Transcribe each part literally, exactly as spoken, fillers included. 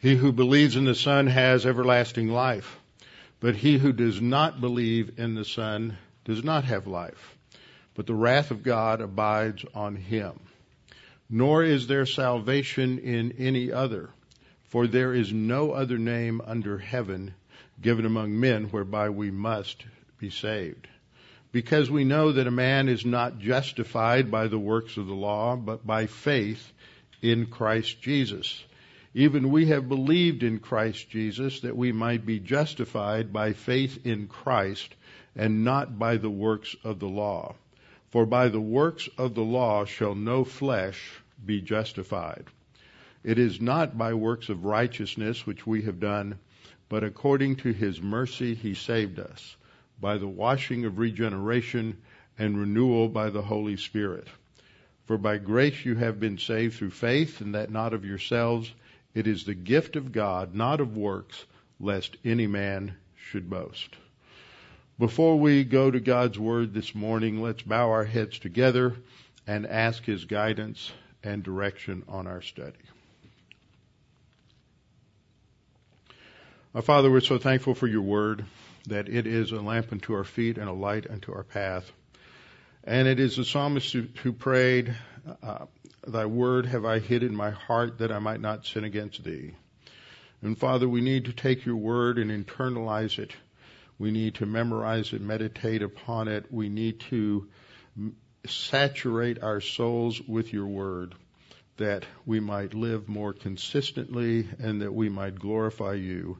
He who believes in the Son has everlasting life, but he who does not believe in the Son does not have life, but the wrath of God abides on him. Nor is there salvation in any other, for there is no other name under heaven given among men whereby we must be saved. Because we know that a man is not justified by the works of the law, but by faith in Christ Jesus. Even we have believed in Christ Jesus, that we might be justified by faith in Christ, and not by the works of the law. For by the works of the law shall no flesh be justified. It is not by works of righteousness which we have done, but according to his mercy he saved us, by the washing of regeneration and renewal by the Holy Spirit. For by grace you have been saved through faith, and that not of yourselves. It is the gift of God, not of works, lest any man should boast. Before we go to God's Word this morning, let's bow our heads together and ask His guidance and direction on our study. Our Father, we're so thankful for your Word, that it is a lamp unto our feet and a light unto our path. And it is the psalmist who, who prayed, uh, Thy word have I hid in my heart that I might not sin against thee. And Father, we need to take your word and internalize it. We need to memorize it, meditate upon it. We need to m- saturate our souls with your word, that we might live more consistently and that we might glorify you,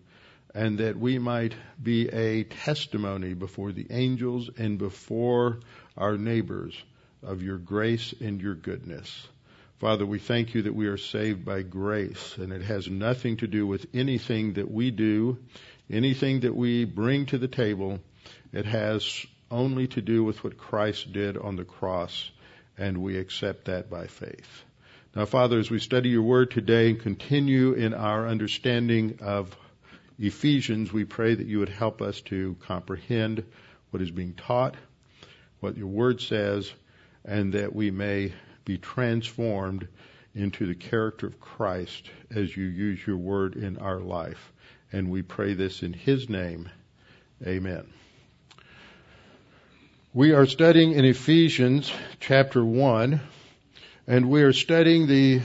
and that we might be a testimony before the angels and before our neighbors of your grace and your goodness. Father, we thank you that we are saved by grace, and it has nothing to do with anything that we do, anything that we bring to the table. It has only to do with what Christ did on the cross, and we accept that by faith. Now, Father, as we study your word today and continue in our understanding of Ephesians, we pray that you would help us to comprehend what is being taught, what your word says, and that we may be transformed into the character of Christ as you use your word in our life. And we pray this in his name. Amen. We are studying in Ephesians chapter one, and we are studying the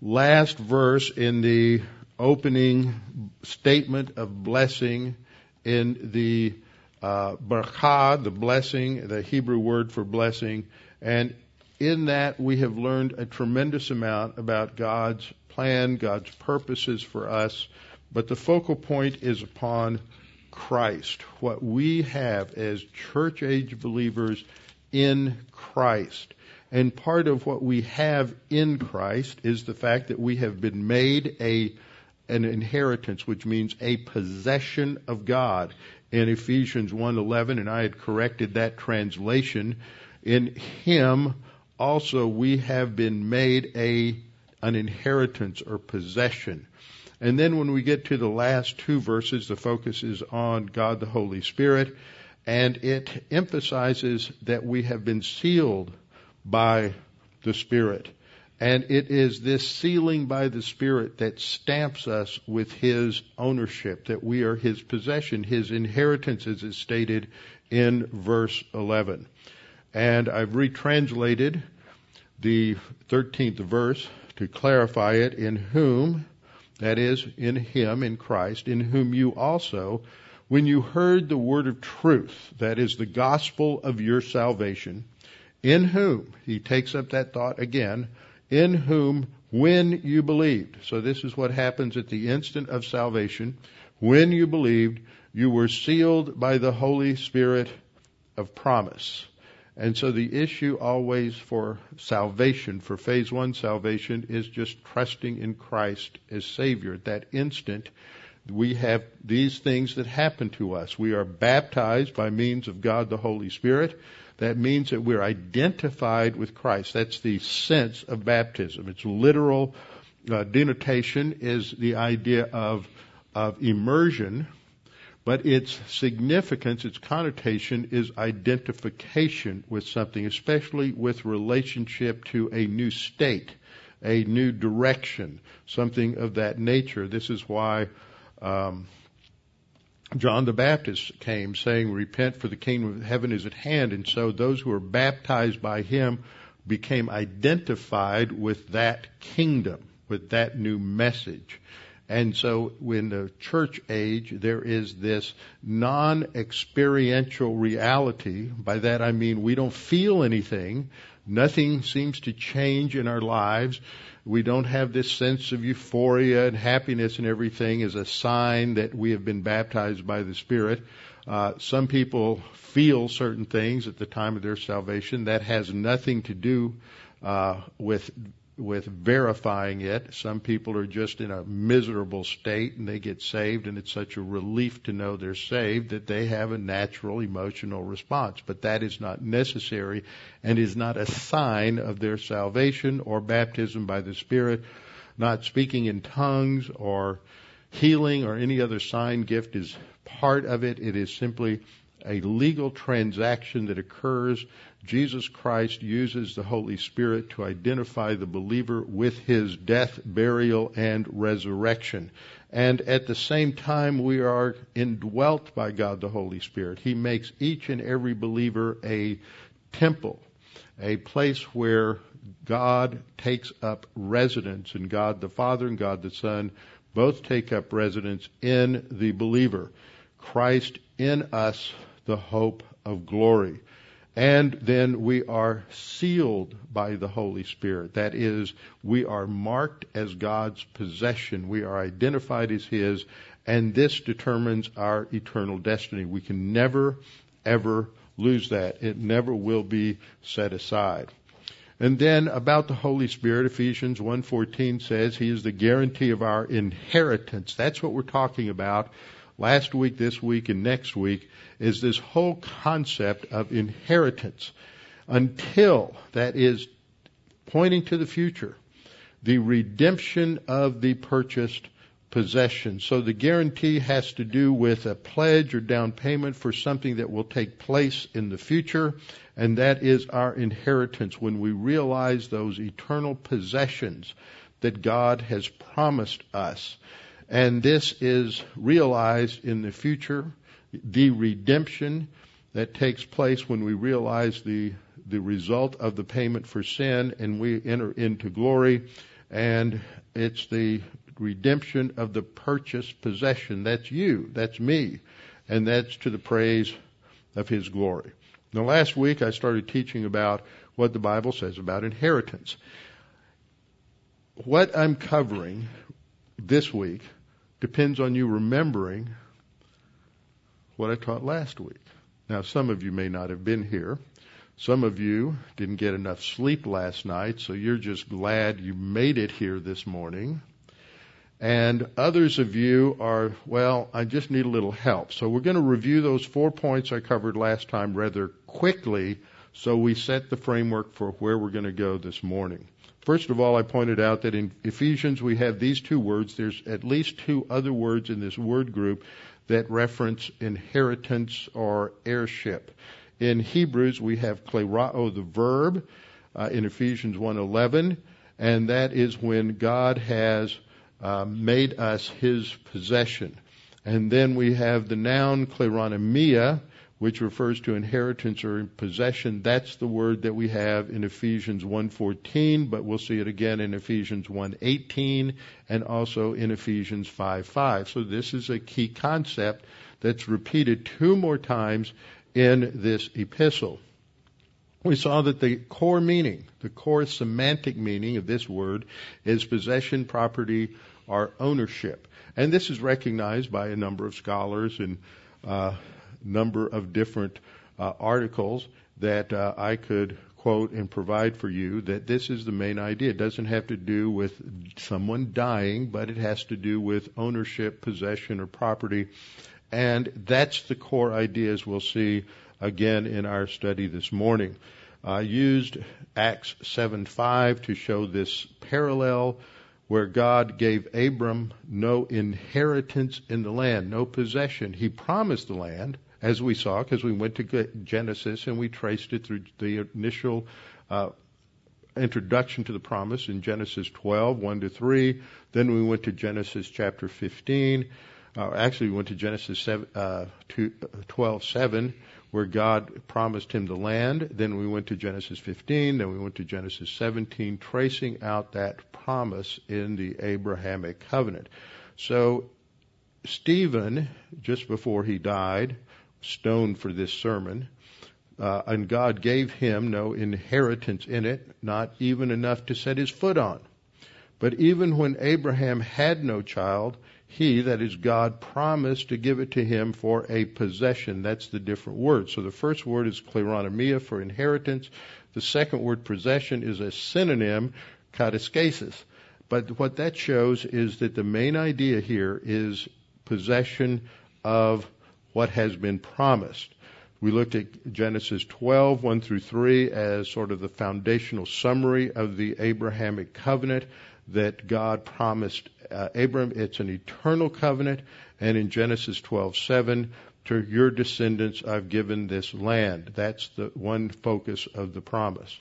last verse in the opening statement of blessing in the uh, barakah, the blessing, the Hebrew word for blessing. And in that we have learned a tremendous amount about God's plan, God's purposes for us. But the focal point is upon Christ, what we have as church age believers in Christ. And part of what we have in Christ is the fact that we have been made a an inheritance, which means a possession of God. In Ephesians one eleven, and I had corrected that translation, in him also we have been made a an inheritance or possession. And then when we get to the last two verses, the focus is on God the Holy Spirit, and it emphasizes that we have been sealed by the Spirit. And it is this sealing by the Spirit that stamps us with His ownership, that we are His possession, His inheritance, as is stated in verse eleven. And I've retranslated the thirteenth verse to clarify it, in whom, that is, in Him, in Christ, in whom you also, when you heard the word of truth, that is the gospel of your salvation, in whom, he takes up that thought again, in whom when you believed. So this is what happens at the instant of salvation. When you believed, you were sealed by the Holy Spirit of promise. And so the issue always for salvation, for phase one salvation, is just trusting in Christ as Savior. At that instant, we have these things that happen to us. We are baptized by means of God the Holy Spirit. That means that we're identified with Christ. That's the sense of baptism. Its literal uh, denotation is the idea of, of immersion, but its significance, its connotation is identification with something, especially with relationship to a new state, a new direction, something of that nature. This is why um, John the Baptist came saying, repent for the kingdom of heaven is at hand. And so those who were baptized by him became identified with that kingdom, with that new message. And so in the church age, there is this non-experiential reality. By that I mean we don't feel anything. Nothing seems to change in our lives. We don't have this sense of euphoria and happiness and everything as a sign that we have been baptized by the Spirit. Uh, some people feel certain things at the time of their salvation. That has nothing to do uh, with with verifying it. Some people are just in a miserable state and they get saved, and it's such a relief to know they're saved that they have a natural emotional response. But that is not necessary and is not a sign of their salvation or baptism by the Spirit. Not speaking in tongues or healing or any other sign gift is part of it. It is simply a legal transaction that occurs. Jesus Christ uses the Holy Spirit to identify the believer with his death, burial, and resurrection. And at the same time, we are indwelt by God the Holy Spirit. He makes each and every believer a temple, a place where God takes up residence, and God the Father and God the Son both take up residence in the believer. Christ in us, the hope of glory. And then we are sealed by the Holy Spirit. That is, we are marked as God's possession. We are identified as his, and this determines our eternal destiny. We can never, ever lose that. It never will be set aside. And then about the Holy Spirit, Ephesians one fourteen says he is the guarantee of our inheritance. That's what we're talking about last week, this week, and next week, is this whole concept of inheritance. Until, that is pointing to the future, the redemption of the purchased possession. So the guarantee has to do with a pledge or down payment for something that will take place in the future, and that is our inheritance when we realize those eternal possessions that God has promised us. And this is realized in the future, the redemption that takes place when we realize the, the result of the payment for sin, and we enter into glory, and it's the redemption of the purchased possession. That's you, that's me, and that's to the praise of his glory. Now, last week I started teaching about what the Bible says about inheritance. What I'm covering this week depends on you remembering what I taught last week. Now, some of you may not have been here. Some of you didn't get enough sleep last night, so you're just glad you made it here this morning. And others of you are, well, I just need a little help. So we're going to review those four points I covered last time rather quickly, so we set the framework for where we're going to go this morning. First of all, I pointed out that in Ephesians we have these two words. There's at least two other words in this word group that reference inheritance or heirship. In Hebrews we have klerao, the verb, uh, in Ephesians one eleven, and that is when God has uh, made us his possession. And then we have the noun kleronomia, which refers to inheritance or possession. That's the word that we have in Ephesians one fourteen, but we'll see it again in Ephesians one eighteen and also in Ephesians five five. So this is a key concept that's repeated two more times in this epistle. We saw that the core meaning, the core semantic meaning of this word is possession, property, or ownership. And this is recognized by a number of scholars and uh number of different uh, articles that uh, I could quote and provide for you, that this is the main idea. It doesn't have to do with someone dying, but it has to do with ownership, possession, or property. And that's the core idea, as we'll see again in our study this morning. I used Acts seven five to show this parallel where God gave Abram no inheritance in the land, no possession. He promised the land, as we saw, because we went to Genesis and we traced it through the initial uh, introduction to the promise in Genesis twelve, one to three. Then we went to Genesis chapter fifteen. Uh, actually, we went to Genesis seven, uh, twelve, seven, where God promised him the land. Then we went to Genesis fifteen. Then we went to Genesis seventeen, tracing out that promise in the Abrahamic covenant. So Stephen, just before he died, stoned for this sermon, uh, and God gave him no inheritance in it, not even enough to set his foot on. But even when Abraham had no child, he, that is God, promised to give it to him for a possession. That's the different word. So the first word is kleronomia, for inheritance. The second word, possession, is a synonym, kataskesis. But what that shows is that the main idea here is possession of what has been promised. We looked at Genesis twelve, one through three as sort of the foundational summary of the Abrahamic covenant that God promised uh, Abram. It's an eternal covenant. And in Genesis twelve, seven, to your descendants I've given this land. That's the one focus of the promise.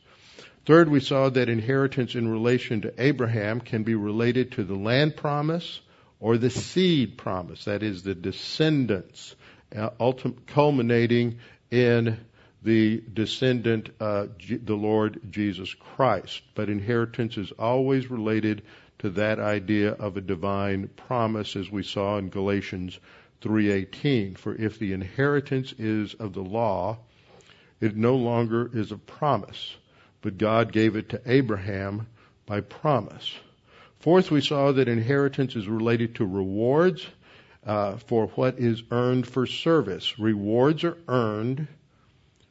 Third, we saw that inheritance in relation to Abraham can be related to the land promise or the seed promise, that is the descendants, uh, ultim- culminating in the descendant, uh, G- the Lord Jesus Christ. But inheritance is always related to that idea of a divine promise, as we saw in Galatians three eighteen. For if the inheritance is of the law, it no longer is a promise, but God gave it to Abraham by promise. Fourth, we saw that inheritance is related to rewards uh, for what is earned for service. Rewards are earned,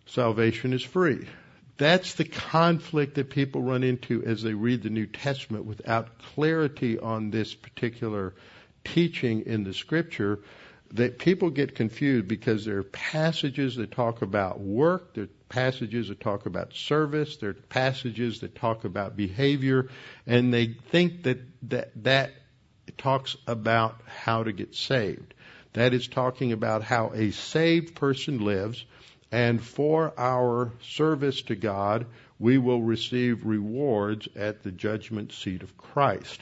salvation is free. That's the conflict that people run into as they read the New Testament without clarity on this particular teaching in the Scripture, that people get confused because there are passages that talk about work, there are passages that talk about service, there are passages that talk about behavior, and they think that that, that talks about how to get saved. That is talking about how a saved person lives, and for our service to God, we will receive rewards at the judgment seat of Christ.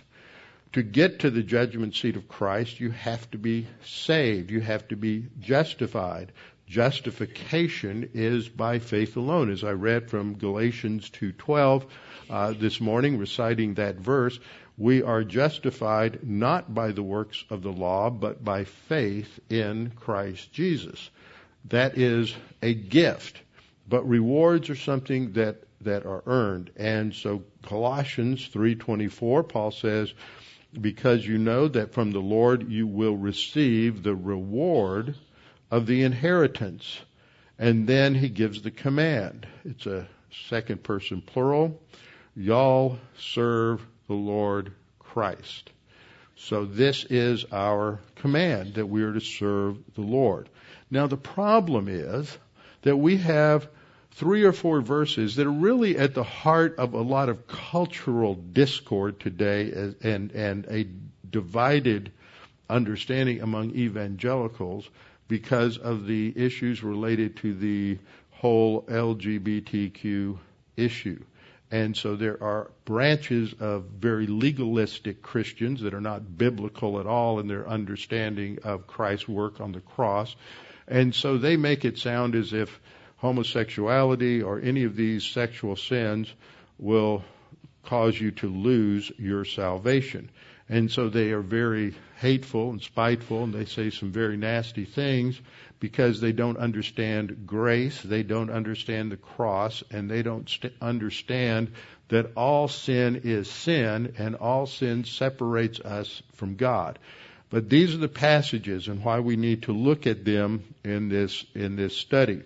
To get to the judgment seat of Christ, you have to be saved. You have to be justified. Justification is by faith alone. As I read from Galatians two twelve uh, this morning, reciting that verse, we are justified not by the works of the law, but by faith in Christ Jesus. That is a gift, but rewards are something that, that are earned. And so Colossians three twenty-four, Paul says, because you know that from the Lord you will receive the reward of the inheritance. And then he gives the command. It's a second person plural. Y'all serve the Lord Christ. So this is our command, that we are to serve the Lord. Now the problem is that we have three or four verses that are really at the heart of a lot of cultural discord today, and, and a divided understanding among evangelicals because of the issues related to the whole L G B T Q issue. And so there are branches of very legalistic Christians that are not biblical at all in their understanding of Christ's work on the cross. And so they make it sound as if homosexuality or any of these sexual sins will cause you to lose your salvation. And so they are very hateful and spiteful, and they say some very nasty things because they don't understand grace, they don't understand the cross, and they don't st- understand that all sin is sin, and all sin separates us from God. But these are the passages and why we need to look at them in this in this study.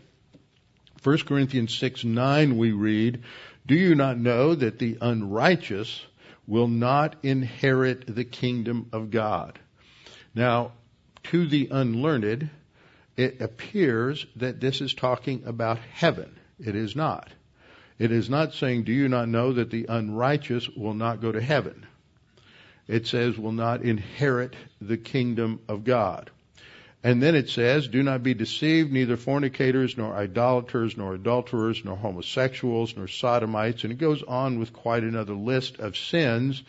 First Corinthians six nine, we read, do you not know that the unrighteous will not inherit the kingdom of God? Now, to the unlearned, it appears that this is talking about heaven. It is not. It is not saying, do you not know that the unrighteous will not go to heaven? It says, will not inherit the kingdom of God. And then it says, do not be deceived, neither fornicators, nor idolaters, nor adulterers, nor homosexuals, nor sodomites. And it goes on with quite another list of sins,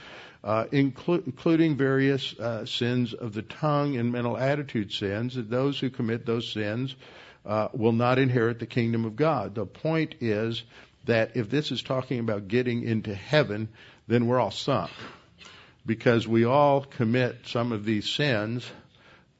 uh, inclu- including various uh, sins of the tongue and mental attitude sins, that those who commit those sins uh, will not inherit the kingdom of God. The point is that if this is talking about getting into heaven, then we're all sunk, because we all commit some of these sins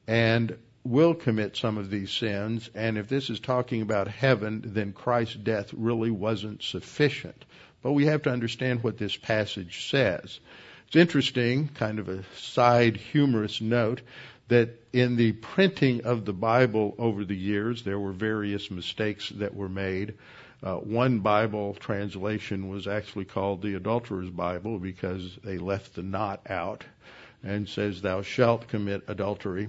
and will commit some of these sins, and if this is talking about heaven, then Christ's death really wasn't sufficient. But we have to understand what this passage says. It's interesting, kind of a side humorous note, that in the printing of the Bible over the years, there were various mistakes that were made. Uh, one Bible translation was actually called the Adulterer's Bible because they left the not out and says, thou shalt commit adultery.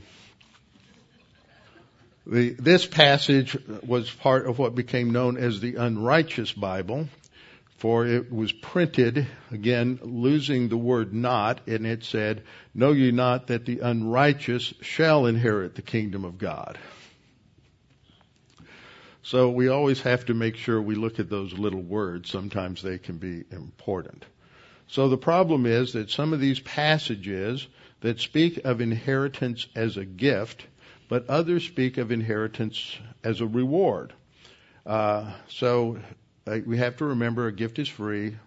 The, this passage was part of what became known as the Unrighteous Bible, for it was printed, again, losing the word not, and it said, know ye not that the unrighteous shall inherit the kingdom of God. So we always have to make sure we look at those little words. Sometimes they can be important. So the problem is that some of these passages that speak of inheritance as a gift, but others speak of inheritance as a reward. Uh, so uh, we have to remember a gift is free,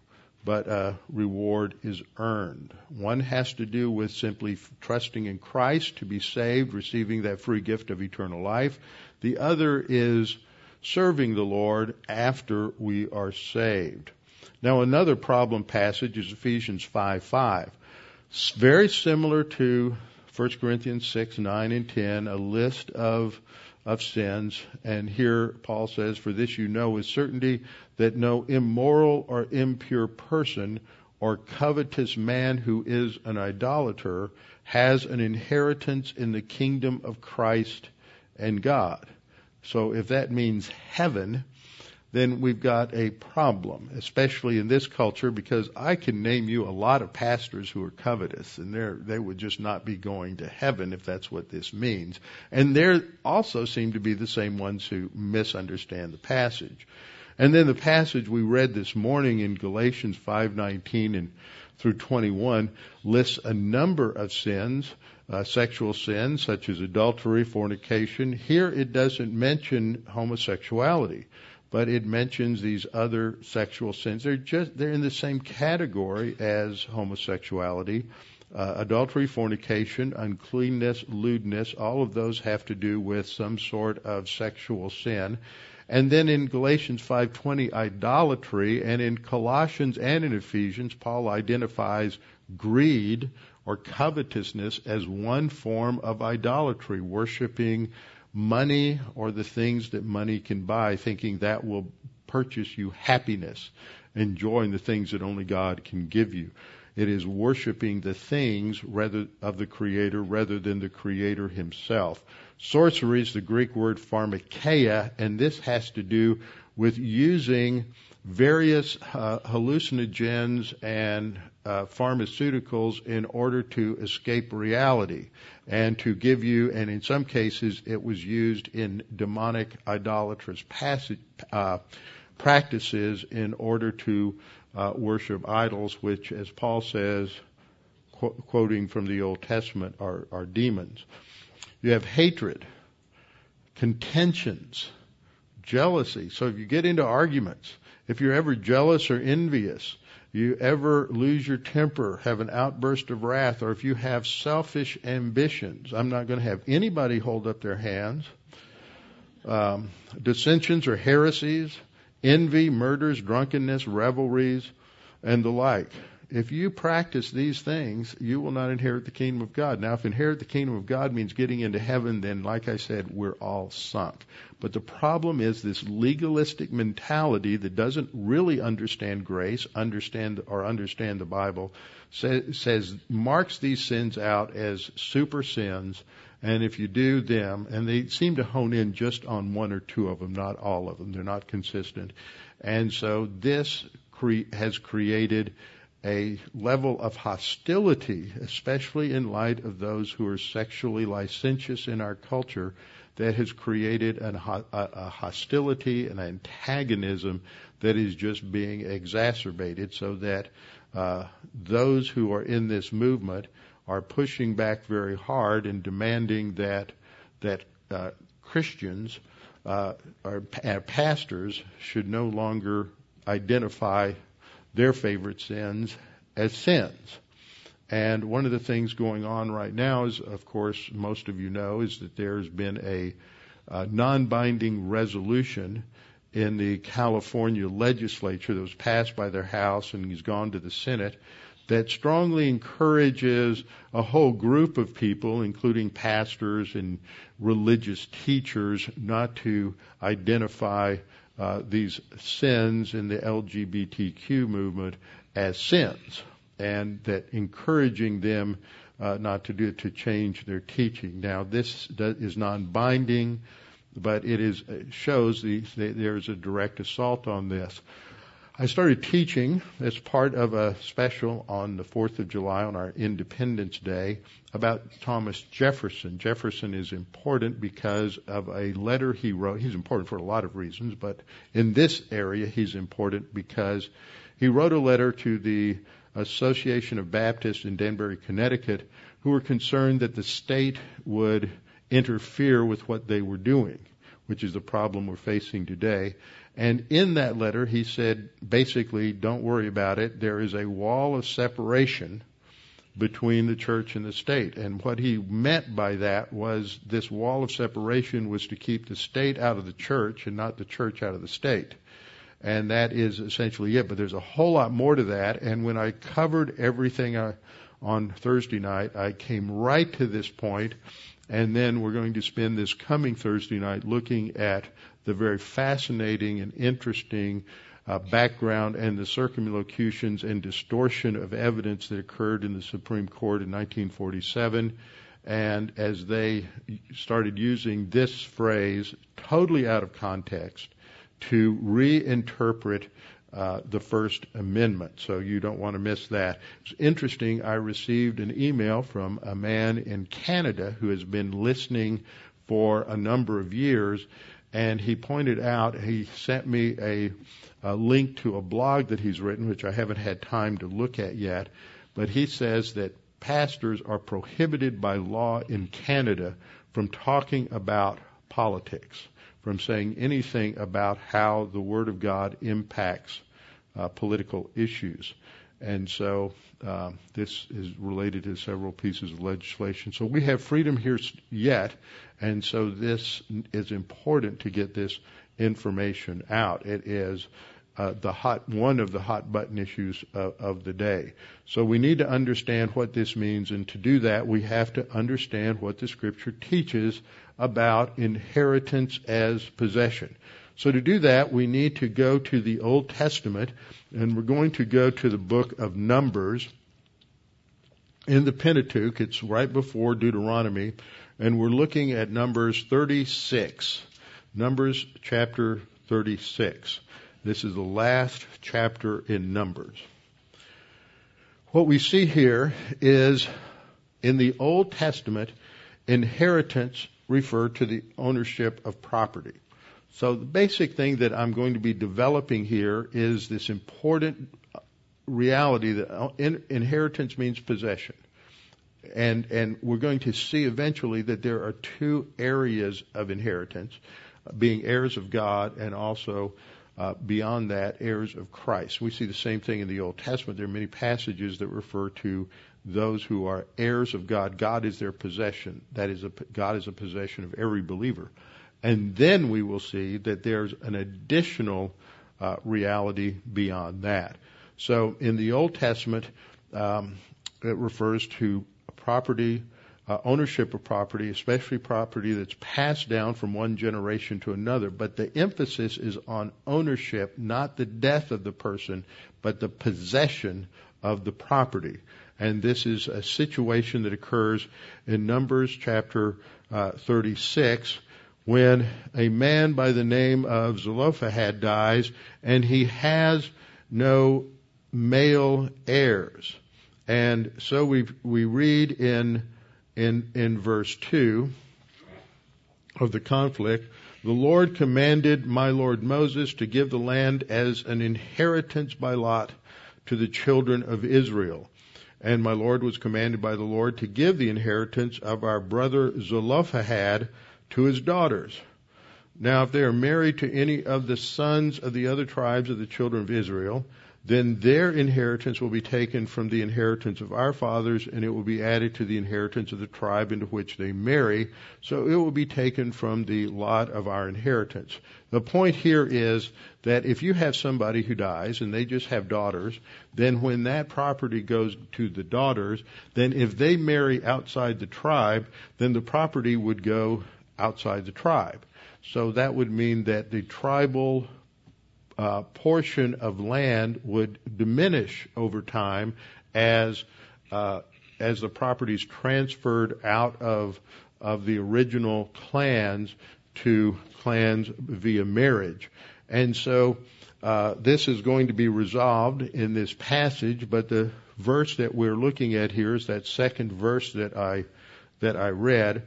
but a reward is earned. One has to do with simply f- trusting in Christ to be saved, receiving that free gift of eternal life. The other is serving the Lord after we are saved. Now, another problem passage is Ephesians five five. It's very similar to First Corinthians six, nine, and ten, a list of of sins. And here Paul says, for this you know with certainty that no immoral or impure person or covetous man who is an idolater has an inheritance in the kingdom of Christ and God. So if that means heaven, then we've got a problem, especially in this culture, because I can name you a lot of pastors who are covetous, and they're, they would just not be going to heaven if that's what this means. And there also seem to be the same ones who misunderstand the passage. And then the passage we read this morning in Galatians five nineteen and through twenty-one lists a number of sins, uh, sexual sins such as adultery, fornication. Here it doesn't mention homosexuality, but it mentions these other sexual sins. They're just, they're in the same category as homosexuality, uh, adultery, fornication, uncleanness, lewdness. All of those have to do with some sort of sexual sin. And then in Galatians five twenty, idolatry, and in Colossians and in Ephesians, Paul identifies greed or covetousness as one form of idolatry, worshiping money or the things that money can buy, thinking that will purchase you happiness, enjoying the things that only God can give you. It is worshiping the things rather of the Creator rather than the Creator himself. Sorcery is the Greek word pharmakeia, and this has to do with using various uh, hallucinogens and uh, pharmaceuticals in order to escape reality and to give you, and in some cases it was used in demonic idolatrous passage, uh, practices in order to uh, worship idols, which, as Paul says, qu- quoting from the Old Testament, are, are demons. You have hatred, contentions, jealousy. So if you get into arguments, if you're ever jealous or envious, you ever lose your temper, have an outburst of wrath, or if you have selfish ambitions, I'm not going to have anybody hold up their hands, um, dissensions or heresies, envy, murders, drunkenness, revelries, and the like. If you practice these things, you will not inherit the kingdom of God. Now, if inherit the kingdom of God means getting into heaven, then, like I said, we're all sunk. But the problem is this legalistic mentality that doesn't really understand grace, understand or understand the Bible, say, says marks these sins out as super sins, and if you do them, and they seem to hone in just on one or two of them, not all of them. They're not consistent. And so this cre- has created a level of hostility, especially in light of those who are sexually licentious in our culture, that has created an, a hostility, an antagonism that is just being exacerbated, so that uh, those who are in this movement are pushing back very hard and demanding that that uh, Christians uh, or, or pastors should no longer identify their favorite sins as sins. And one of the things going on right now is, of course, most of you know, is that there's been a, a non-binding resolution in the California legislature that was passed by their House and has gone to the Senate that strongly encourages a whole group of people, including pastors and religious teachers, not to identify uh, these sins in the L G B T Q movement as sins, and that encouraging them uh, not to do it, to change their teaching. Now, this is non-binding, but it is it shows the, there's a direct assault on this. I started teaching as part of a special on the fourth of July, on our Independence Day, about Thomas Jefferson. Jefferson is important because of a letter he wrote. He's important for a lot of reasons, but in this area he's important because he wrote a letter to the Association of Baptists in Danbury, Connecticut, who were concerned that the state would interfere with what they were doing, which is the problem we're facing today. And in that letter, he said, basically, don't worry about it. There is a wall of separation between the church and the state. And what he meant by that was this wall of separation was to keep the state out of the church and not the church out of the state. And that is essentially it. But there's a whole lot more to that. And when I covered everything I, on Thursday night, I came right to this point. And then we're going to spend this coming Thursday night looking at the very fascinating and interesting uh, background and the circumlocutions and distortion of evidence that occurred in the Supreme Court in nineteen forty-seven. And as they started using this phrase totally out of context to reinterpret uh, the First Amendment. So you don't want to miss that. It's interesting. I received an email from a man in Canada who has been listening for a number of years, and he pointed out, he sent me a, a link to a blog that he's written, which I haven't had time to look at yet, but he says that pastors are prohibited by law in Canada from talking about politics, from saying anything about how the Word of God impacts uh, political issues. And so uh, this is related to several pieces of legislation. So we have freedom here yet, and so this is important to get this information out. It is uh, the hot one of the hot button issues of, of the day. So we need to understand what this means, and to do that, we have to understand what the Scripture teaches about inheritance as possession. So to do that, we need to go to the Old Testament, and we're going to go to the book of Numbers in the Pentateuch. It's right before Deuteronomy, and we're looking at Numbers thirty-six. Numbers chapter thirty-six. This is the last chapter in Numbers. What we see here is, in the Old Testament, inheritance referred to the ownership of property. So the basic thing that I'm going to be developing here is this important reality that in, inheritance means possession. And, and we're going to see eventually that there are two areas of inheritance, being heirs of God and also uh, beyond that, heirs of Christ. We see the same thing in the Old Testament. There are many passages that refer to those who are heirs of God. God is their possession. That is, a, God is a possession of every believer. And then we will see that there's an additional uh, reality beyond that. So in the Old Testament, um, it refers to property, uh, ownership of property, especially property that's passed down from one generation to another. But the emphasis is on ownership, not the death of the person, but the possession of the property. And this is a situation that occurs in Numbers chapter uh, thirty-six, when a man by the name of Zelophehad dies, and he has no male heirs. And so we we read in in in verse two of the conflict, the Lord commanded my lord Moses to give the land as an inheritance by lot to the children of Israel. And my Lord was commanded by the Lord to give the inheritance of our brother Zelophehad to his daughters. Now, if they are married to any of the sons of the other tribes of the children of Israel, then their inheritance will be taken from the inheritance of our fathers, and it will be added to the inheritance of the tribe into which they marry. So it will be taken from the lot of our inheritance. The point here is that if you have somebody who dies and they just have daughters, then when that property goes to the daughters, then if they marry outside the tribe, then the property would go outside the tribe. So that would mean that the tribal Uh, portion of land would diminish over time as uh, as the properties transferred out of of the original clans to clans via marriage. And so uh, this is going to be resolved in this passage, but the verse that we're looking at here is that second verse that I that I read.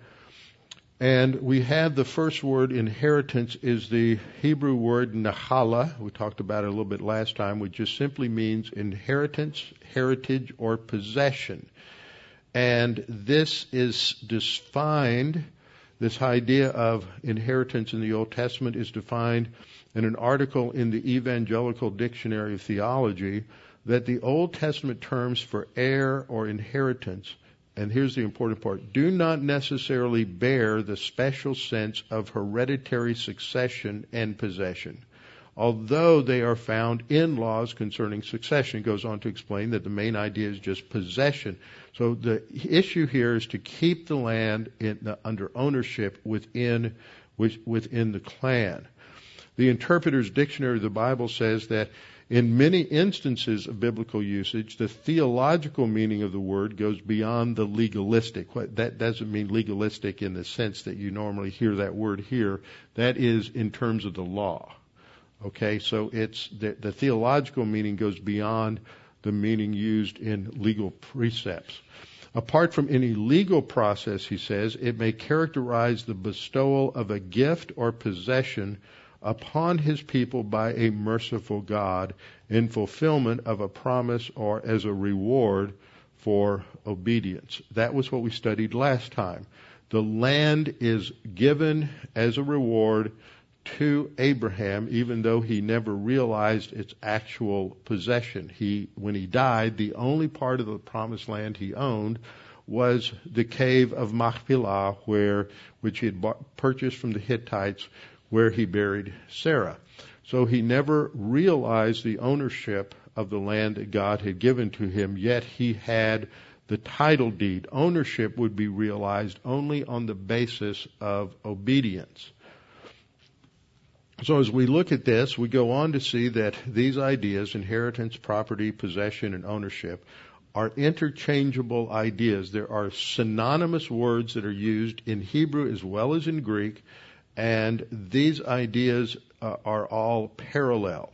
And we had the first word, inheritance, is the Hebrew word nahala. We talked about it a little bit last time, which just simply means inheritance, heritage, or possession. And this is defined, this idea of inheritance in the Old Testament is defined in an article in the Evangelical Dictionary of Theology that the Old Testament terms for heir or inheritance, and here's the important part, do not necessarily bear the special sense of hereditary succession and possession, although they are found in laws concerning succession. It goes on to explain that the main idea is just possession. So the issue here is to keep the land in the, under ownership within within the clan. The Interpreter's Dictionary of the Bible says that in many instances of biblical usage, the theological meaning of the word goes beyond the legalistic. That doesn't mean legalistic in the sense that you normally hear that word here. That is in terms of the law. Okay, so it's the, the theological meaning goes beyond the meaning used in legal precepts. Apart from any legal process, he says, it may characterize the bestowal of a gift or possession upon his people by a merciful God in fulfillment of a promise or as a reward for obedience. That was what we studied last time. The land is given as a reward to Abraham, even though he never realized its actual possession. He, when he died, the only part of the promised land he owned was the cave of Machpelah, where, which he had bought, purchased from the Hittites, where he buried Sarah. So he never realized the ownership of the land that God had given to him, yet he had the title deed. Ownership would be realized only on the basis of obedience. So as we look at this, we go on to see that these ideas, inheritance, property, possession, and ownership, are interchangeable ideas. There are synonymous words that are used in Hebrew as well as in Greek, and these ideas uh, are all parallel.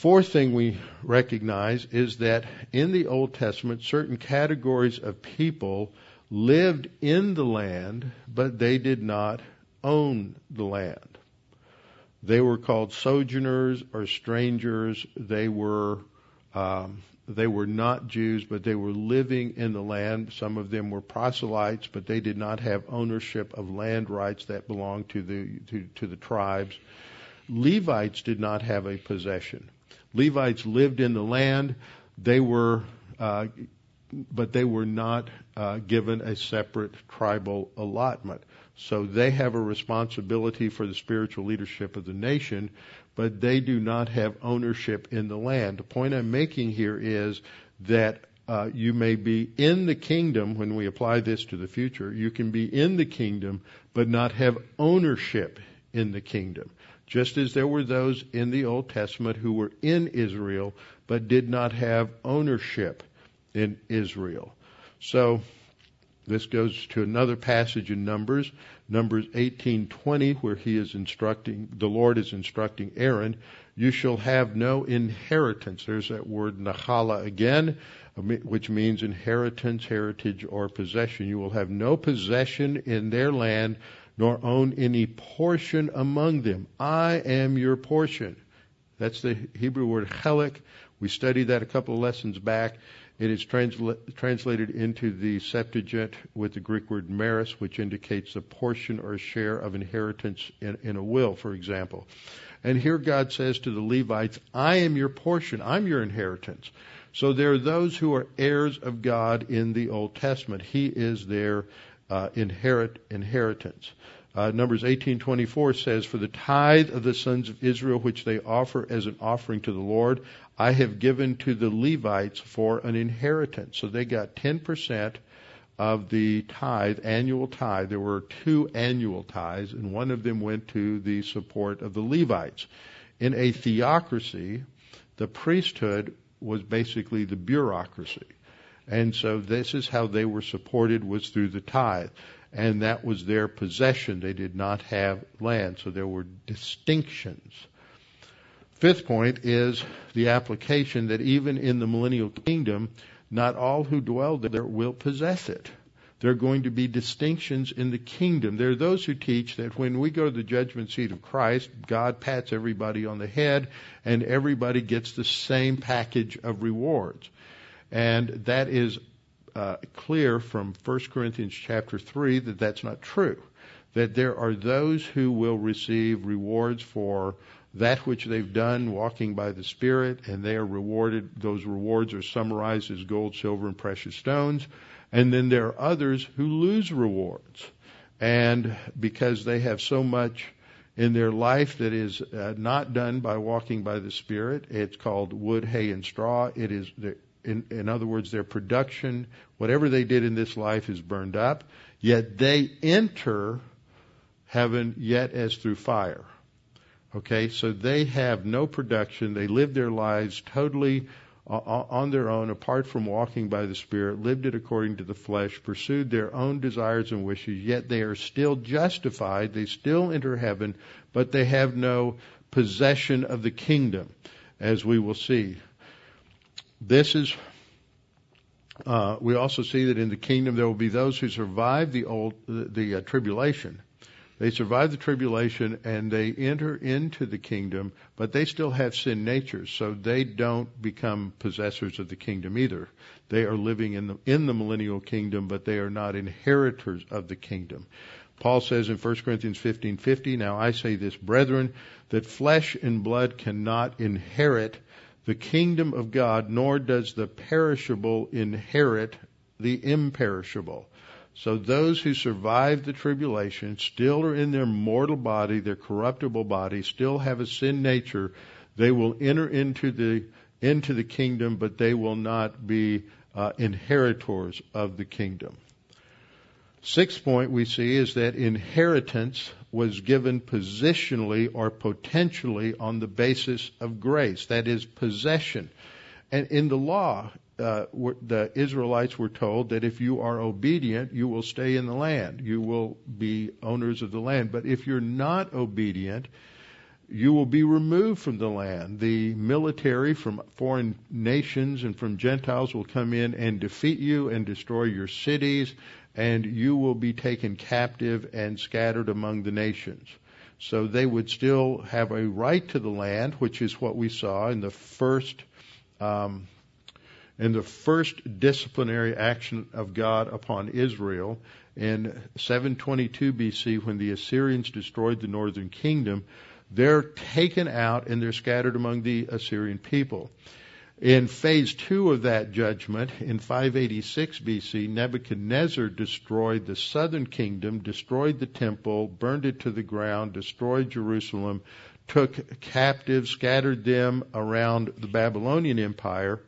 Fourth thing we recognize is that in the Old Testament, certain categories of people lived in the land, but they did not own the land. They were called sojourners or strangers. They were um, They were not Jews, but they were living in the land. Some of them were proselytes, but they did not have ownership of land rights that belonged to the to, to the tribes. Levites did not have a possession. Levites lived in the land. They were, uh, but they were not uh, given a separate tribal allotment. So they have a responsibility for the spiritual leadership of the nation, but they do not have ownership in the land. The point I'm making here is that uh, you may be in the kingdom, when we apply this to the future, you can be in the kingdom but not have ownership in the kingdom. Just as there were those in the Old Testament who were in Israel but did not have ownership in Israel. So This goes to another passage in Numbers, Numbers eighteen twenty, where he is instructing, the Lord is instructing Aaron, you shall have no inheritance. There's that word nachala again, which means inheritance, heritage, or possession. You will have no possession in their land, nor own any portion among them. I am your portion. That's the Hebrew word chelek. We studied that a couple of lessons back. It is transla- translated into the Septuagint with the Greek word meris, which indicates a portion or a share of inheritance in, in a will, for example. And here God says to the Levites, I am your portion, I'm your inheritance. So there are those who are heirs of God in the Old Testament. He is their uh, inherit inheritance. Uh, Numbers eighteen twenty-four says, for the tithe of the sons of Israel, which they offer as an offering to the Lord, I have given to the Levites for an inheritance. So they got ten percent of the tithe, annual tithe. There were two annual tithes, and one of them went to the support of the Levites. In a theocracy, the priesthood was basically the bureaucracy. And so this is how they were supported, was through the tithe. And that was their possession. They did not have land. So there were distinctions. Fifth point is the application that even in the millennial kingdom, not all who dwell there will possess it. There are going to be distinctions in the kingdom. There are those who teach that when we go to the judgment seat of Christ, God pats everybody on the head and everybody gets the same package of rewards. And that is uh, clear from First Corinthians chapter three that that's not true, that there are those who will receive rewards for that which they've done, walking by the Spirit, and they are rewarded. Those rewards are summarized as gold, silver, and precious stones. And then there are others who lose rewards, and because they have so much in their life that is uh, not done by walking by the Spirit, it's called wood, hay, and straw. It is, the, in, in other words, their production, whatever they did in this life, is burned up. Yet they enter heaven yet as through fire. Okay, so they have no production. They live their lives totally on their own, apart from walking by the Spirit, lived it according to the flesh, pursued their own desires and wishes, yet they are still justified. They still enter heaven, but they have no possession of the kingdom, as we will see. This is, uh, we also see that in the kingdom there will be those who survive the old, the, the uh, tribulation. They survive the tribulation and they enter into the kingdom, but they still have sin natures, so they don't become possessors of the kingdom either. They are living in the, in the millennial kingdom, but they are not inheritors of the kingdom. Paul says in First Corinthians fifteen fifty, now I say this, brethren, that flesh and blood cannot inherit the kingdom of God, nor does the perishable inherit the imperishable. So those who survive the tribulation still are in their mortal body, their corruptible body, still have a sin nature. They will enter into the into the kingdom, but they will not be uh, inheritors of the kingdom. Sixth point we see is that inheritance was given positionally or potentially on the basis of grace. That is possession. And in the law, Uh, the Israelites were told that if you are obedient, you will stay in the land. You will be owners of the land. But if you're not obedient, you will be removed from the land. The military from foreign nations and from Gentiles will come in and defeat you and destroy your cities, and you will be taken captive and scattered among the nations. So they would still have a right to the land, which is what we saw in the first um And the first disciplinary action of God upon Israel in seven twenty-two B C, when the Assyrians destroyed the northern kingdom, they're taken out and they're scattered among the Assyrian people. In phase two of that judgment, in five eighty-six B C, Nebuchadnezzar destroyed the southern kingdom, destroyed the temple, burned it to the ground, destroyed Jerusalem, took captives, scattered them around the Babylonian Empire.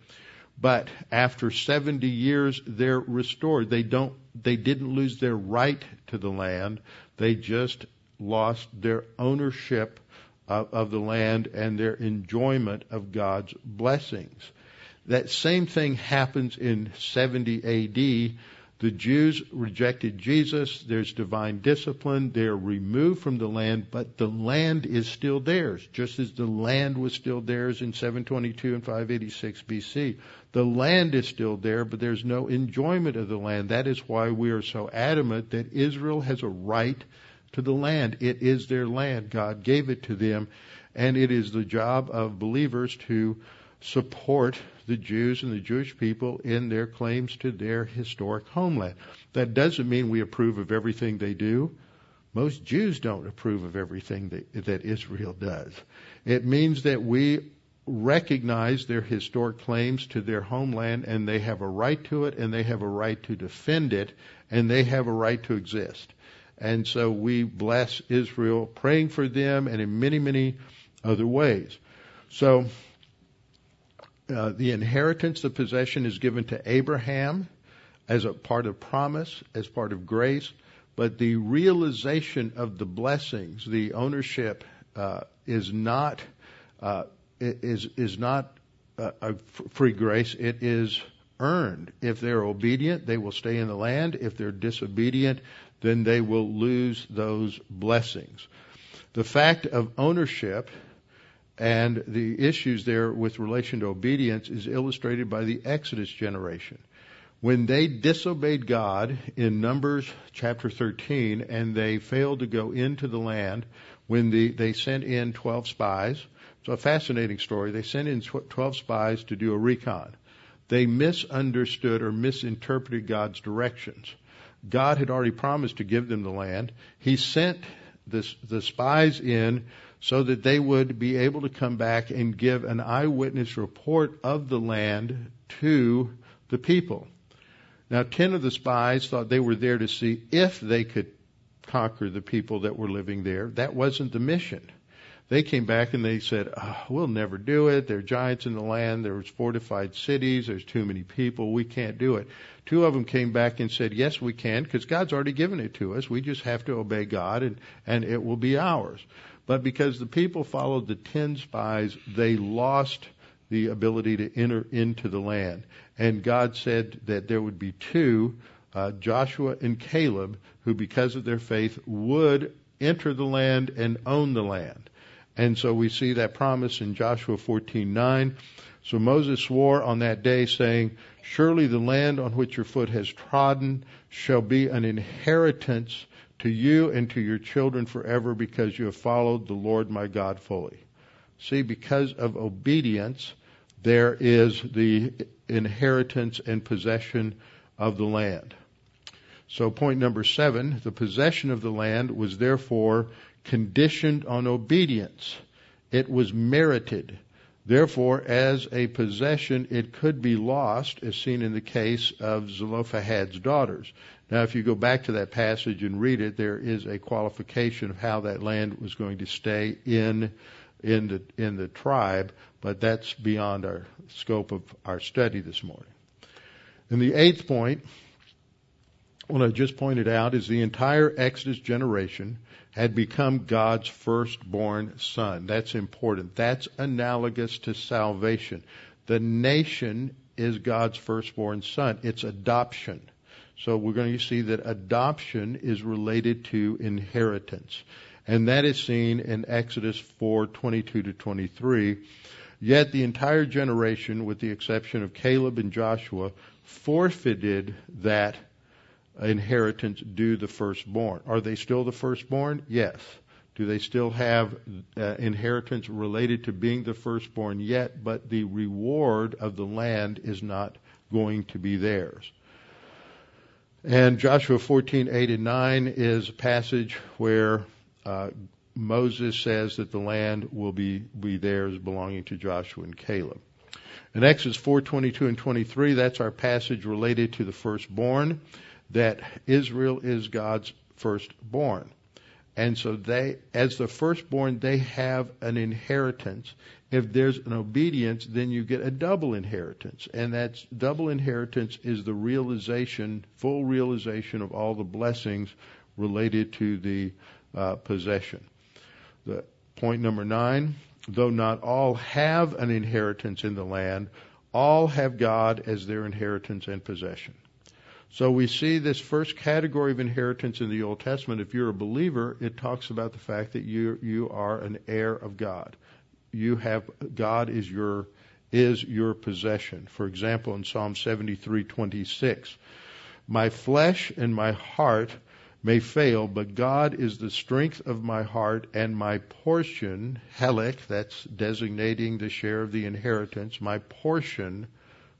But after seventy years, they're restored. They don't, they didn't lose their right to the land. They just lost their ownership of, of the land and their enjoyment of God's blessings. That same thing happens in seventy A D The Jews rejected Jesus. There's divine discipline. They're removed from the land, but the land is still theirs, just as the land was still theirs in seven twenty-two and five eighty-six B C. The land is still there, but there's no enjoyment of the land. That is why we are so adamant that Israel has a right to the land. It is their land. God gave it to them, and it is the job of believers to support the Jews and the Jewish people in their claims to their historic homeland. That doesn't mean we approve of everything they do. Most Jews don't approve of everything that, that Israel does. It means that we recognize their historic claims to their homeland, and they have a right to it, and they have a right to defend it, and they have a right to exist. And so we bless Israel, praying for them, and in many, many other ways. So Uh, the inheritance, the possession, is given to Abraham as a part of promise, as part of grace, but the realization of the blessings, the ownership, uh, is not uh, is is not uh, a free grace. It is earned. If they're obedient, they will stay in the land. If they're disobedient, then they will lose those blessings. The fact of ownership and the issues there with relation to obedience is illustrated by the Exodus generation. When they disobeyed God in Numbers chapter thirteen, and they failed to go into the land, when the, they sent in twelve spies. It's a fascinating story. They sent in twelve spies to do a recon. They misunderstood or misinterpreted God's directions. God had already promised to give them the land. He sent this, the spies in so that they would be able to come back and give an eyewitness report of the land to the people. Now, ten of the spies thought they were there to see if they could conquer the people that were living there. That wasn't the mission. They came back and they said, oh, we'll never do it. There are giants in the land. There's fortified cities. There's too many people. We can't do it. Two of them came back and said, yes, we can, because God's already given it to us. We just have to obey God, and, and it will be ours. But because the people followed the ten spies, they lost the ability to enter into the land. And God said that there would be two, uh, Joshua and Caleb, who because of their faith would enter the land and own the land. And so we see that promise in Joshua fourteen nine. So Moses swore on that day, saying, surely the land on which your foot has trodden shall be an inheritance to you and to your children forever, because you have followed the Lord my God fully. See, because of obedience, there is the inheritance and possession of the land. So point number seven, the possession of the land was therefore conditioned on obedience. It was merited. Therefore, as a possession, it could be lost, as seen in the case of Zelophehad's daughters. Now, if you go back to that passage and read it, there is a qualification of how that land was going to stay in in the, in the tribe, but that's beyond our scope of our study this morning. And the eighth point, what I just pointed out, is the entire Exodus generation had become God's firstborn son. That's important. That's analogous to salvation. The nation is God's firstborn son. It's adoption. So we're going to see that adoption is related to inheritance. And that is seen in Exodus four twenty-two to twenty-three. Yet the entire generation, with the exception of Caleb and Joshua, forfeited that inheritance due the firstborn. Are they still the firstborn? Yes. Do they still have uh, inheritance related to being the firstborn yet, but the reward of the land is not going to be theirs? And Joshua fourteen eight and nine is a passage where uh, Moses says that the land will be, be theirs, belonging to Joshua and Caleb. In Exodus four twenty-two and twenty-three, that's our passage related to the firstborn, that Israel is God's firstborn. And so they, as the firstborn, they have an inheritance. If there's an obedience, then you get a double inheritance. And that double inheritance is the realization, full realization of all the blessings related to the uh, possession. The point number nine, though not all have an inheritance in the land, all have God as their inheritance and possession. So we see this first category of inheritance in the Old Testament. If you're a believer, it talks about the fact that you you are an heir of God. You have God is your is your possession. For example, in Psalm seventy-three twenty-six, my flesh and my heart may fail, but God is the strength of my heart and my portion, helek, that's designating the share of the inheritance, my portion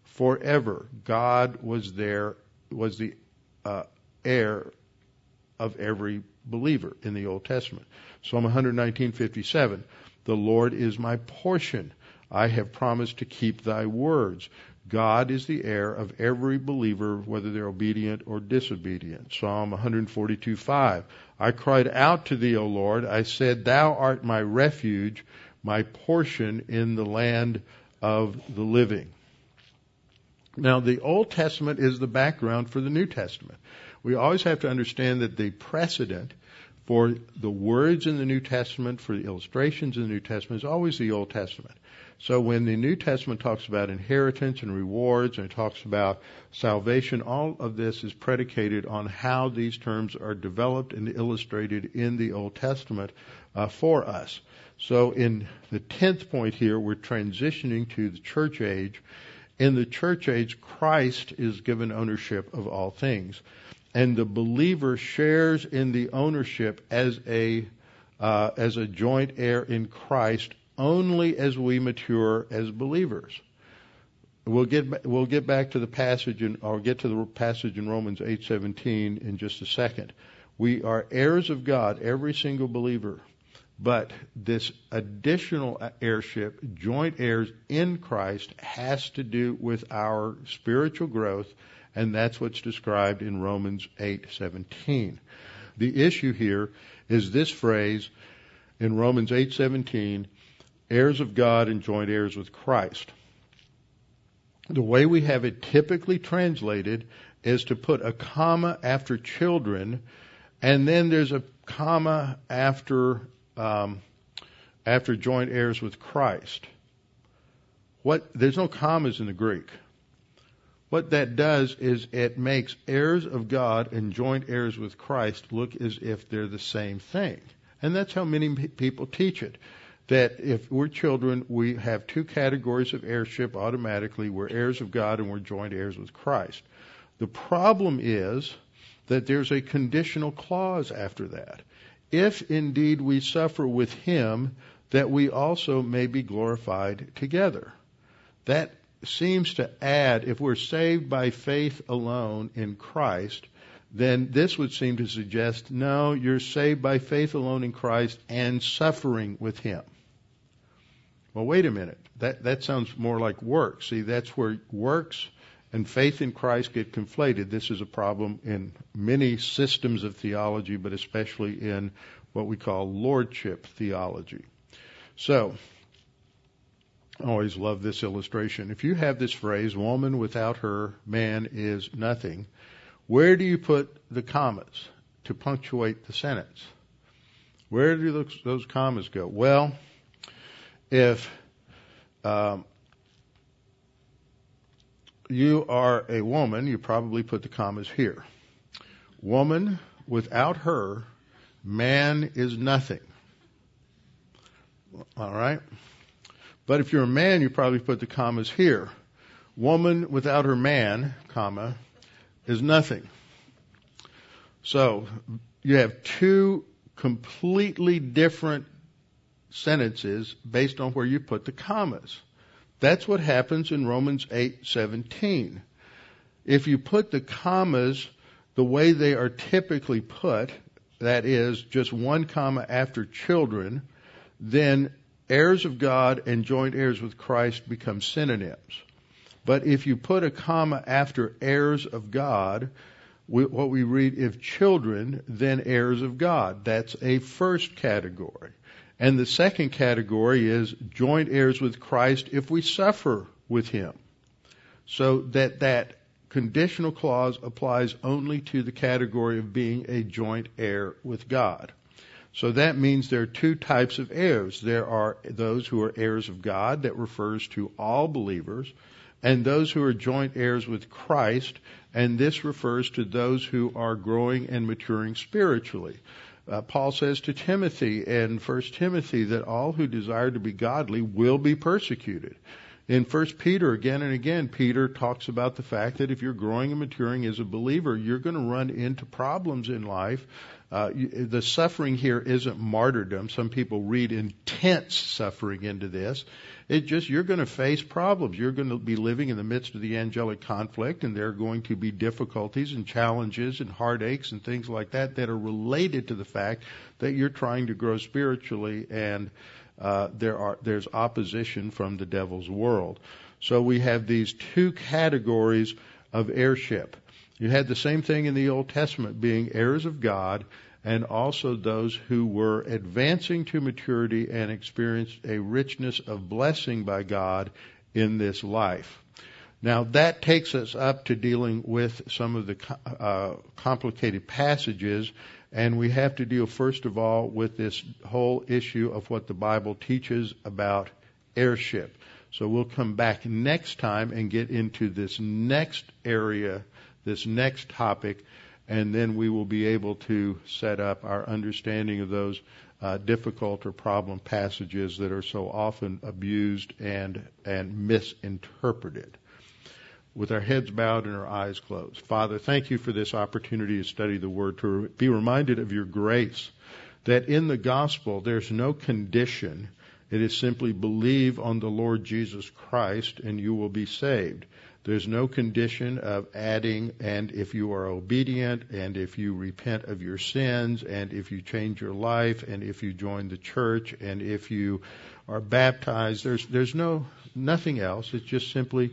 forever. God was there, was the uh, heir of every believer in the Old Testament. Psalm one nineteen fifty-seven, the Lord is my portion. I have promised to keep thy words. God is the heir of every believer, whether they're obedient or disobedient. Psalm one forty-two five, I cried out to thee, O Lord. I said, thou art my refuge, my portion in the land of the living. Now, the Old Testament is the background for the New Testament. We always have to understand that the precedent for the words in the New Testament, for the illustrations in the New Testament, is always the Old Testament. So when the New Testament talks about inheritance and rewards and it talks about salvation, all of this is predicated on how these terms are developed and illustrated in the Old Testament uh, for us. So in the tenth point here, we're transitioning to the church age. In the church age, Christ is given ownership of all things, and the believer shares in the ownership as a uh, as a joint heir in Christ only as we mature as believers. We'll get we'll get back to the passage in, or get to the passage in Romans eight seventeen in just a second. We are heirs of God, every single believer, but this additional heirship, joint heirs in Christ, has to do with our spiritual growth, and that's what's described in Romans eight seventeen. The issue here is this phrase in Romans eight seventeen. Heirs of God and joint heirs with Christ. The way we have it typically translated is to put a comma after children, and then there's a comma after um, after joint heirs with Christ. What there's no commas in the Greek. What that does is it makes heirs of God and joint heirs with Christ look as if they're the same thing, and that's how many people teach it. That if we're children, we have two categories of heirship automatically. We're heirs of God and we're joint heirs with Christ. The problem is that there's a conditional clause after that. If indeed we suffer with him, that we also may be glorified together. That seems to add, if we're saved by faith alone in Christ, then this would seem to suggest, no, you're saved by faith alone in Christ and suffering with him. Well, wait a minute. That that sounds more like works. See, that's where works and faith in Christ get conflated. This is a problem in many systems of theology, but especially in what we call lordship theology. So, I always love this illustration. If you have this phrase, woman without her man is nothing, where do you put the commas to punctuate the sentence? Where do those, those commas go? Well, if um, you are a woman, you probably put the commas here. Woman, without her, man is nothing. All right? But if you're a man, you probably put the commas here. Woman without her man, comma, is nothing. So you have two completely different sentences based on where you put the commas. That's what happens in Romans eight seventeen. If you put the commas the way they are typically put, that is just one comma after children, then heirs of God and joint heirs with Christ become synonyms. But if you put a comma after heirs of God, we, what we read, if children, then heirs of God. That's a first category. And the second category is joint heirs with Christ if we suffer with him. So that that conditional clause applies only to the category of being a joint heir with God. So that means there are two types of heirs. There are those who are heirs of God, that refers to all believers, and those who are joint heirs with Christ, and this refers to those who are growing and maturing spiritually. Uh, Paul says to Timothy in First Timothy that all who desire to be godly will be persecuted. In First Peter, again and again, Peter talks about the fact that if you're growing and maturing as a believer, you're going to run into problems in life. Uh, the suffering here isn't martyrdom. Some people read intense suffering into this. It just, you're going to face problems. You're going to be living in the midst of the angelic conflict, and there are going to be difficulties and challenges and heartaches and things like that that are related to the fact that you're trying to grow spiritually, and Uh, there are, there's opposition from the devil's world. So we have these two categories of heirship. You had the same thing in the Old Testament, being heirs of God, and also those who were advancing to maturity and experienced a richness of blessing by God in this life. Now that takes us up to dealing with some of the uh, complicated passages. And we have to deal, first of all, with this whole issue of what the Bible teaches about heirship. So we'll come back next time and get into this next area, this next topic, and then we will be able to set up our understanding of those uh, difficult or problem passages that are so often abused and, and misinterpreted. With our heads bowed and our eyes closed. Father, thank you for this opportunity to study the Word, to be reminded of your grace, that in the gospel there's no condition. It is simply believe on the Lord Jesus Christ and you will be saved. There's no condition of adding, and if you are obedient, and if you repent of your sins, and if you change your life, and if you join the church, and if you are baptized. There's, there's no, nothing else. It's just simply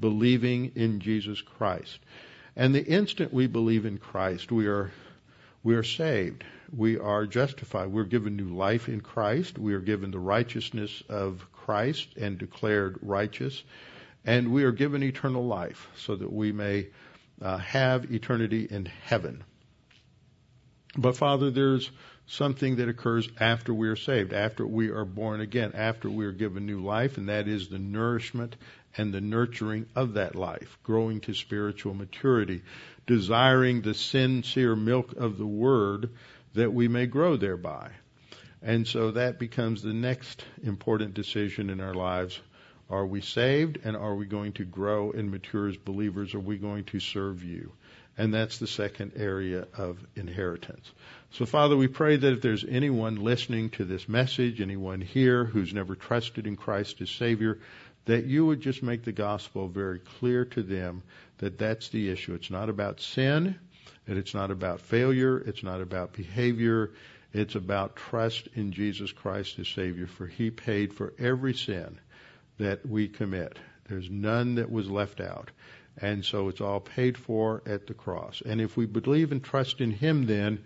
believing in Jesus Christ. And the instant we believe in Christ, we are we are saved. We are justified. We're given new life in Christ. We are given the righteousness of Christ and declared righteous. And we are given eternal life so that we may uh, have eternity in heaven. But Father, there's something that occurs after we are saved, after we are born again, after we are given new life, and that is the nourishment and the nurturing of that life, growing to spiritual maturity, desiring the sincere milk of the Word that we may grow thereby. And so that becomes the next important decision in our lives. Are we saved, and are we going to grow and mature as believers? Are we going to serve you? And that's the second area of inheritance. So, Father, we pray that if there's anyone listening to this message, anyone here who's never trusted in Christ as Savior, that you would just make the gospel very clear to them, that that's the issue. It's not about sin, and it's not about failure, it's not about behavior, it's about trust in Jesus Christ as Savior, for He paid for every sin that we commit. There's none that was left out. And so it's all paid for at the cross. And if we believe and trust in Him, then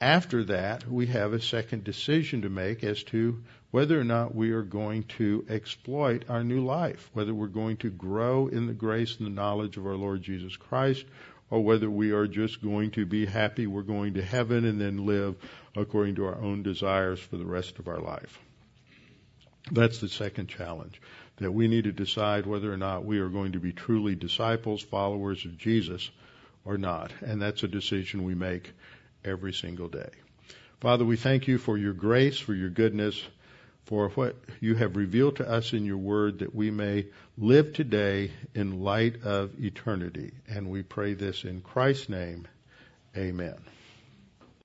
after that, we have a second decision to make as to whether or not we are going to exploit our new life, whether we're going to grow in the grace and the knowledge of our Lord Jesus Christ, or whether we are just going to be happy we're going to heaven and then live according to our own desires for the rest of our life. That's the second challenge, that we need to decide whether or not we are going to be truly disciples, followers of Jesus or not. And that's a decision we make every single day. Father, we thank you for your grace, for your goodness, for what you have revealed to us in your word, that we may live today in light of eternity. And we pray this in Christ's name. Amen.